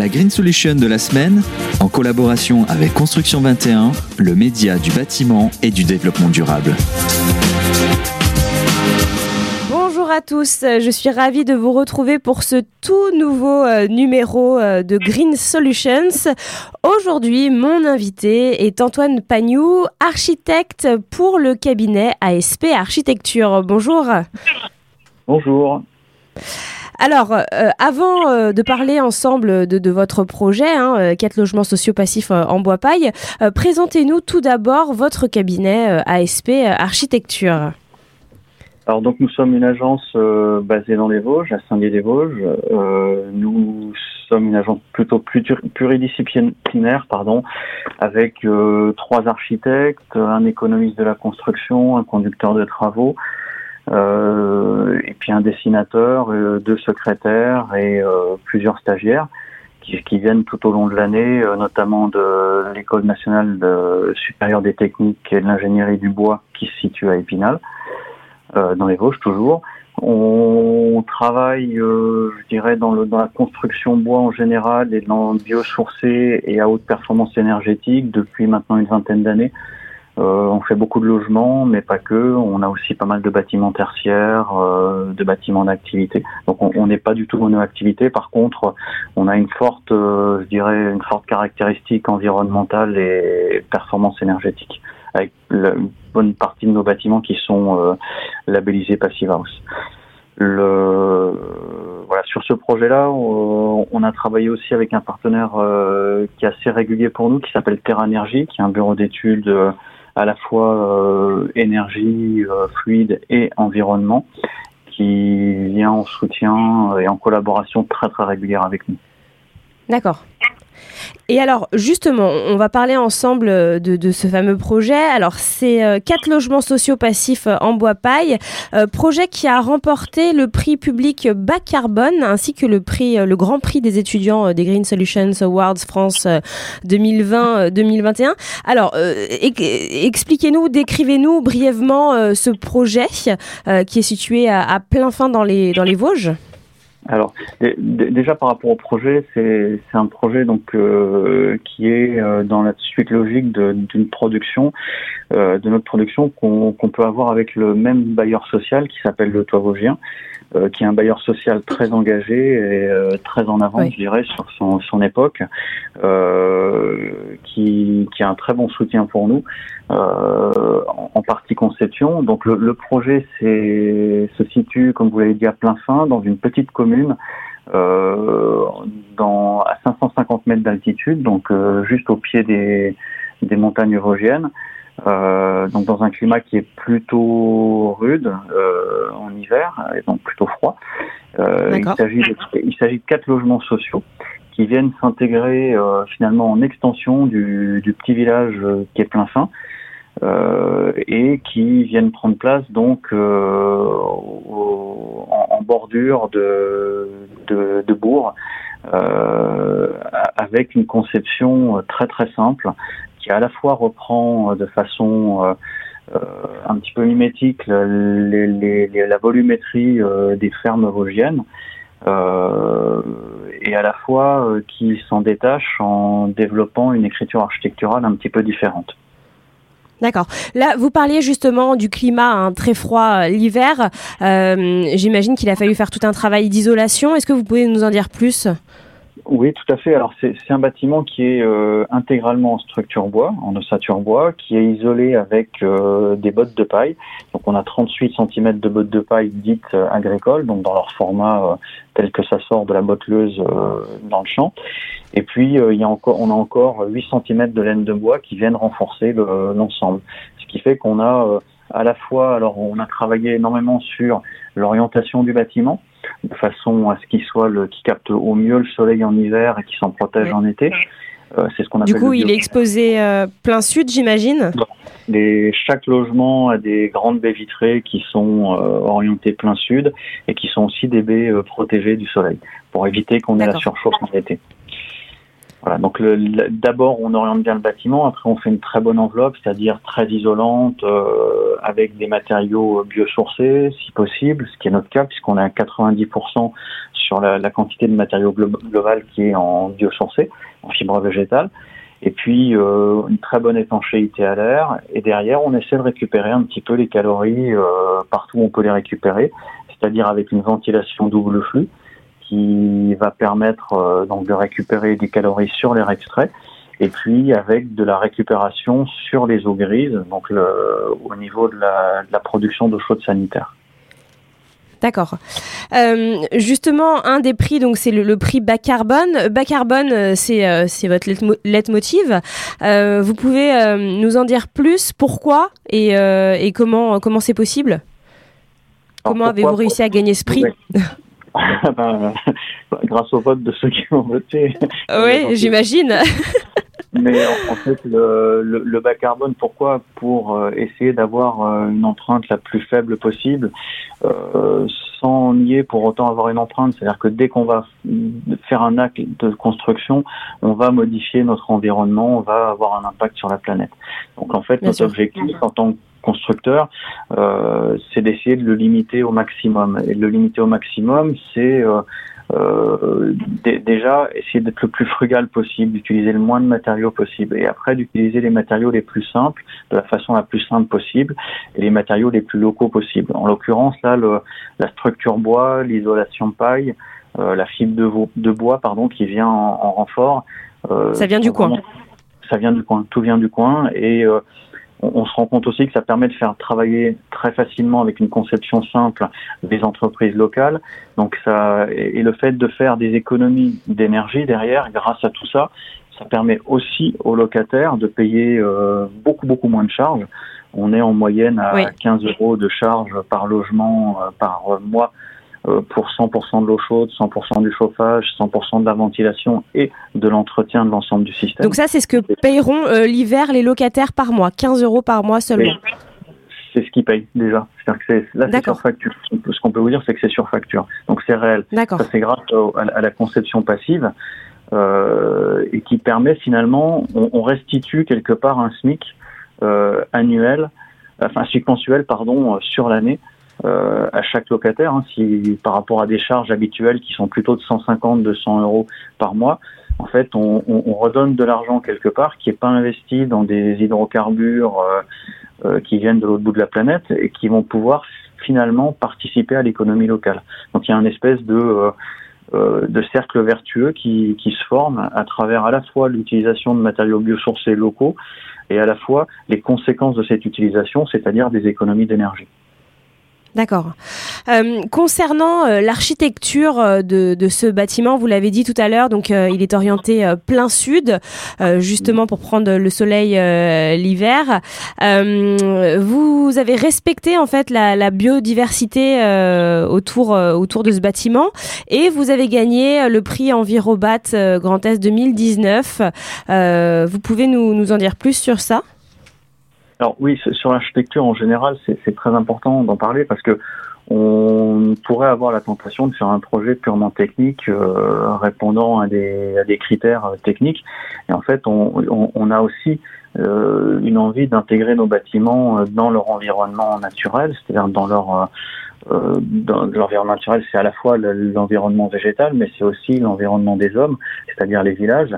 La Green Solution de la semaine, en collaboration avec Construction 21, le média du bâtiment et du développement durable. Bonjour à tous, je suis ravie de vous retrouver pour ce tout nouveau numéro de Green Solutions. Aujourd'hui, mon invité est Antoine Pagnou, architecte pour le cabinet ASP Architecture. Bonjour. Bonjour. Alors, avant de parler ensemble de votre projet, 4 logements sociaux passifs en bois paille, présentez-nous tout d'abord votre cabinet ASP Architecture. Alors donc nous sommes une agence basée dans les Vosges, à Saint-Dié-des-Vosges. Nous sommes une agence plutôt pluridisciplinaire, avec 3 architectes, un économiste de la construction, un conducteur de travaux, et puis un dessinateur, 2 secrétaires et plusieurs stagiaires qui viennent tout au long de l'année, notamment de l'École nationale supérieure des techniques et de l'ingénierie du bois qui se situe à Épinal. Dans les Vosges toujours. On travaille, dans la construction bois en général et dans le biosourcé et à haute performance énergétique depuis maintenant une vingtaine d'années. On fait beaucoup de logements, mais pas que. On a aussi pas mal de bâtiments tertiaires, de bâtiments d'activité. Donc on n'est pas du tout monoactivité. Par contre, on a une forte caractéristique environnementale et performance énergétique, avec la bonne partie de nos bâtiments qui sont labellisés Passivhaus. Sur ce projet-là, on a travaillé aussi avec un partenaire qui est assez régulier pour nous, qui s'appelle Terra Energie, qui est un bureau d'études à la fois énergie, fluide et environnement, qui vient en soutien et en collaboration très très régulière avec nous. D'accord. Et alors, justement, on va parler ensemble de ce fameux projet. Alors, c'est 4 logements sociaux passifs en bois paille, projet qui a remporté le prix public bas carbone, ainsi que le grand prix des étudiants des Green Solutions Awards France 2020-2021. Alors, expliquez-nous, décrivez-nous brièvement ce projet qui est situé à Plainfaing dans les Vosges. Alors, déjà par rapport au projet, c'est un projet qui est dans la suite logique d'une production, de notre production qu'on peut avoir avec le même bailleur social qui s'appelle le Toit Vosgien, qui est un bailleur social très engagé et très en avance, oui, je dirais, sur son époque, qui a un très bon soutien pour nous, en partie conception. Donc le projet se situe, comme vous l'avez dit, à Plainfaing, dans une petite commune, à 550 mètres d'altitude, donc juste au pied des montagnes vosgiennes. Donc dans un climat qui est plutôt rude en hiver, et donc plutôt froid. Il s'agit de 4 logements sociaux qui viennent s'intégrer finalement en extension du petit village qui est Plainfaing, et qui viennent prendre place donc en bordure de bourg, avec une conception très très simple, qui à la fois reprend de façon un petit peu mimétique la volumétrie des fermes vosgiennes, et à la fois qui s'en détache en développant une écriture architecturale un petit peu différente. D'accord. Là, vous parliez justement du climat très froid l'hiver. J'imagine qu'il a fallu faire tout un travail d'isolation. Est-ce que vous pouvez nous en dire plus ? Oui, tout à fait. Alors, c'est un bâtiment qui est intégralement en structure bois, en ossature bois, qui est isolé avec des bottes de paille. Donc, on a 38 cm de bottes de paille dites agricoles, donc dans leur format tel que ça sort de la botteleuse dans le champ. Et puis, on a encore 8 cm de laine de bois qui viennent renforcer l'ensemble. Ce qui fait qu'on a à la fois... Alors, on a travaillé énormément sur l'orientation du bâtiment, de façon à ce qu'il capte au mieux le soleil en hiver et qu'il s'en protège, oui, en été. C'est ce qu'on appelle. Du coup, il est exposé plein sud, j'imagine. Chaque logement a des grandes baies vitrées qui sont orientées plein sud et qui sont aussi des baies protégées du soleil pour éviter qu'on ait la surchauffe en été. Voilà, donc d'abord on oriente bien le bâtiment, après on fait une très bonne enveloppe, c'est-à-dire très isolante, avec des matériaux biosourcés si possible, ce qui est notre cas puisqu'on est à 90% sur la quantité de matériaux global qui est en biosourcé, en fibre végétale, et puis une très bonne étanchéité à l'air, et derrière on essaie de récupérer un petit peu les calories partout où on peut les récupérer, c'est-à-dire avec une ventilation double flux, qui va permettre donc de récupérer des calories sur l'air extrait, et puis avec de la récupération sur les eaux grises, donc au niveau de la production d'eau chaude sanitaire. D'accord. Justement, un des prix, donc c'est le prix bas carbone. Bas carbone, c'est votre leitmotiv. Vous pouvez nous en dire plus, pourquoi et comment c'est possible ? Comment avez-vous réussi à gagner ce prix ? Grâce au vote de ceux qui ont voté. Oui, j'imagine. Mais en fait, le bas carbone, pourquoi ? Pour essayer d'avoir une empreinte la plus faible possible, sans nier pour autant avoir une empreinte. C'est-à-dire que dès qu'on va faire un acte de construction, on va modifier notre environnement, on va avoir un impact sur la planète. Donc en fait, notre objectif en tant que constructeur, c'est d'essayer de le limiter au maximum. Et de le limiter au maximum, c'est déjà essayer d'être le plus frugal possible, d'utiliser le moins de matériaux possible, et après d'utiliser les matériaux les plus simples, de la façon la plus simple possible, et les matériaux les plus locaux possibles. En l'occurrence, là, la structure bois, l'isolation paille, la fibre de bois, pardon, qui vient en renfort. Ça vient du coin. Ça vient du coin. Tout vient du coin, et on se rend compte aussi que ça permet de faire travailler très facilement avec une conception simple des entreprises locales. Donc et le fait de faire des économies d'énergie derrière, grâce à tout ça, ça permet aussi aux locataires de payer beaucoup, beaucoup moins de charges. On est en moyenne à 15 € de charges par logement par mois pour 100% de l'eau chaude, 100% du chauffage, 100% de la ventilation et de l'entretien de l'ensemble du système. Donc ça, c'est ce que paieront l'hiver les locataires par mois, 15 € par mois seulement. Et c'est ce qu'ils payent déjà. C'est-à-dire que c'est sur facture. Ce qu'on peut vous dire, c'est que c'est sur facture. Donc c'est réel. D'accord. Ça, c'est grâce à la conception passive et qui permet finalement, on restitue quelque part un SMIC mensuel, sur l'année. À chaque locataire, si par rapport à des charges habituelles qui sont plutôt de 150-200 € par mois, en fait, on redonne de l'argent quelque part qui n'est pas investi dans des hydrocarbures qui viennent de l'autre bout de la planète et qui vont pouvoir finalement participer à l'économie locale. Donc il y a une espèce de cercle vertueux qui se forme à travers à la fois l'utilisation de matériaux biosourcés locaux et à la fois les conséquences de cette utilisation, c'est-à-dire des économies d'énergie. D'accord. Concernant l'architecture de ce bâtiment, vous l'avez dit tout à l'heure, donc il est orienté plein sud, justement pour prendre le soleil l'hiver. Vous avez respecté en fait la biodiversité autour de ce bâtiment et vous avez gagné le prix Envirobat Grand Est 2019. Vous pouvez nous en dire plus sur ça ? Alors oui, sur l'architecture en général, c'est très important d'en parler parce que on pourrait avoir la tentation de faire un projet purement technique répondant à des critères techniques. Et en fait, on a aussi une envie d'intégrer nos bâtiments dans leur environnement naturel, c'est-à-dire dans l'environnement naturel, c'est à la fois l'environnement végétal, mais c'est aussi l'environnement des hommes, c'est-à-dire les villages.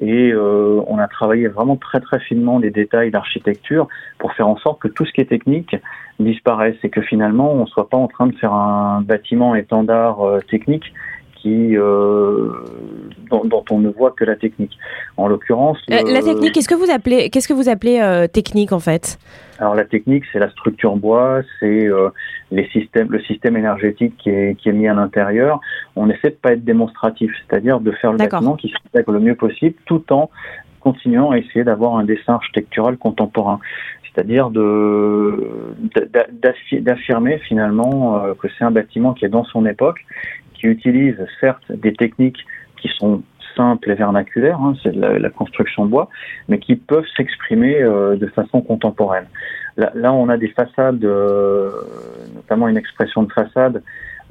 Et on a travaillé vraiment très très finement les détails d'architecture pour faire en sorte que tout ce qui est technique disparaisse et que finalement on ne soit pas en train de faire un bâtiment étendard technique dont on ne voit que la technique. En l'occurrence, la technique. Qu'est-ce que vous appelez technique en fait ? Alors la technique, c'est la structure bois, c'est le système énergétique qui est mis à l'intérieur. On essaie de pas être démonstratif, c'est-à-dire de faire le bâtiment qui s'intègre le mieux possible, tout en continuant à essayer d'avoir un dessin architectural contemporain. C'est-à-dire d'affirmer finalement que c'est un bâtiment qui est dans son époque, qui utilise certes des techniques qui sont simples et vernaculaires, c'est la construction bois, mais qui peuvent s'exprimer de façon contemporaine. Là, on a des façades, notamment une expression de façade,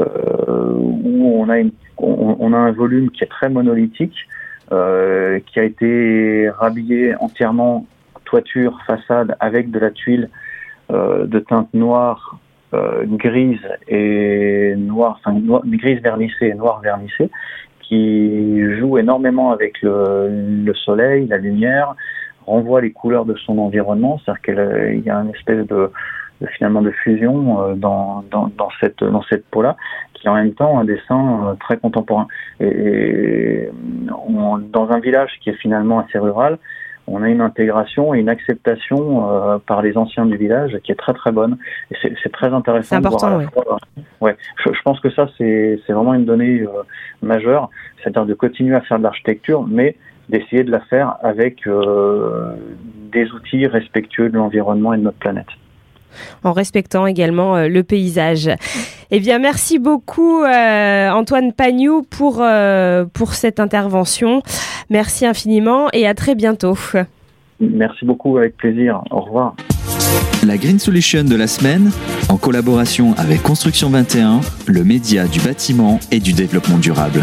où on a un volume qui est très monolithique, qui a été rhabillé entièrement toiture, façade, avec de la tuile de teinte noire, grise et noire, enfin grise vernissée et noire vernissée, qui joue énormément avec le soleil, la lumière, renvoie les couleurs de son environnement, c'est-à-dire qu'il y a une espèce de fusion dans cette peau-là, qui en même temps a un dessin très contemporain. Et dans un village qui est finalement assez rural, on a une intégration et une acceptation par les anciens du village qui est très très bonne. Et c'est très intéressant. C'est important, de voir. Oui. Ouais. Je pense que ça c'est vraiment une donnée majeure, c'est-à-dire de continuer à faire de l'architecture, mais d'essayer de la faire avec des outils respectueux de l'environnement et de notre planète. En respectant également le paysage. Eh bien, merci beaucoup Antoine Pagnou pour cette intervention. Merci infiniment et à très bientôt. Merci beaucoup, avec plaisir. Au revoir. La Green Solution de la semaine, en collaboration avec Construction 21, le média du bâtiment et du développement durable.